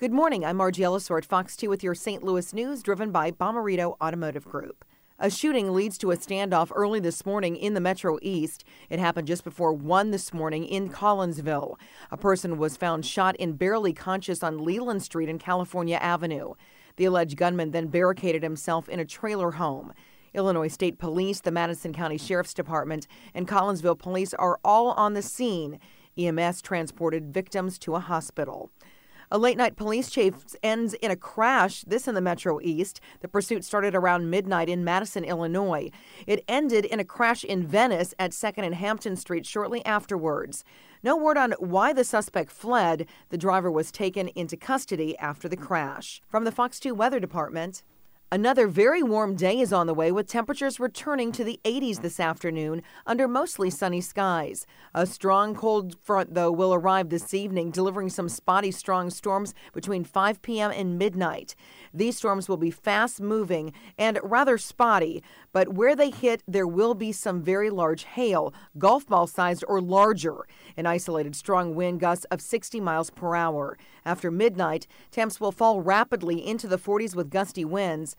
Good morning. I'm Margie Ellisort, Fox 2 with your St. Louis news, driven by Bommarito Automotive Group. A shooting leads to a standoff early this morning in the Metro East. It happened just before 1 this morning in Collinsville. A person was found shot and barely conscious on Leland Street and California Avenue. The alleged gunman then barricaded himself in a trailer home. Illinois State Police, the Madison County Sheriff's Department, and Collinsville Police are all on the scene. EMS transported victims to a hospital. A late-night police chase ends in a crash, this in the Metro East. The pursuit started around midnight in Madison, Illinois. It ended in a crash in Venice at 2nd and Hampton Street shortly afterwards. No word on why the suspect fled. The driver was taken into custody after the crash. From the Fox 2 Weather Department, another very warm day is on the way, with temperatures returning to the 80s this afternoon under mostly sunny skies. A strong cold front, though, will arrive this evening, delivering some spotty strong storms between 5 p.m. and midnight. These storms will be fast-moving and rather spotty, but where they hit, there will be some very large hail, golf ball-sized or larger, an isolated strong wind gusts of 60 miles per hour. After midnight, temps will fall rapidly into the 40s with gusty winds.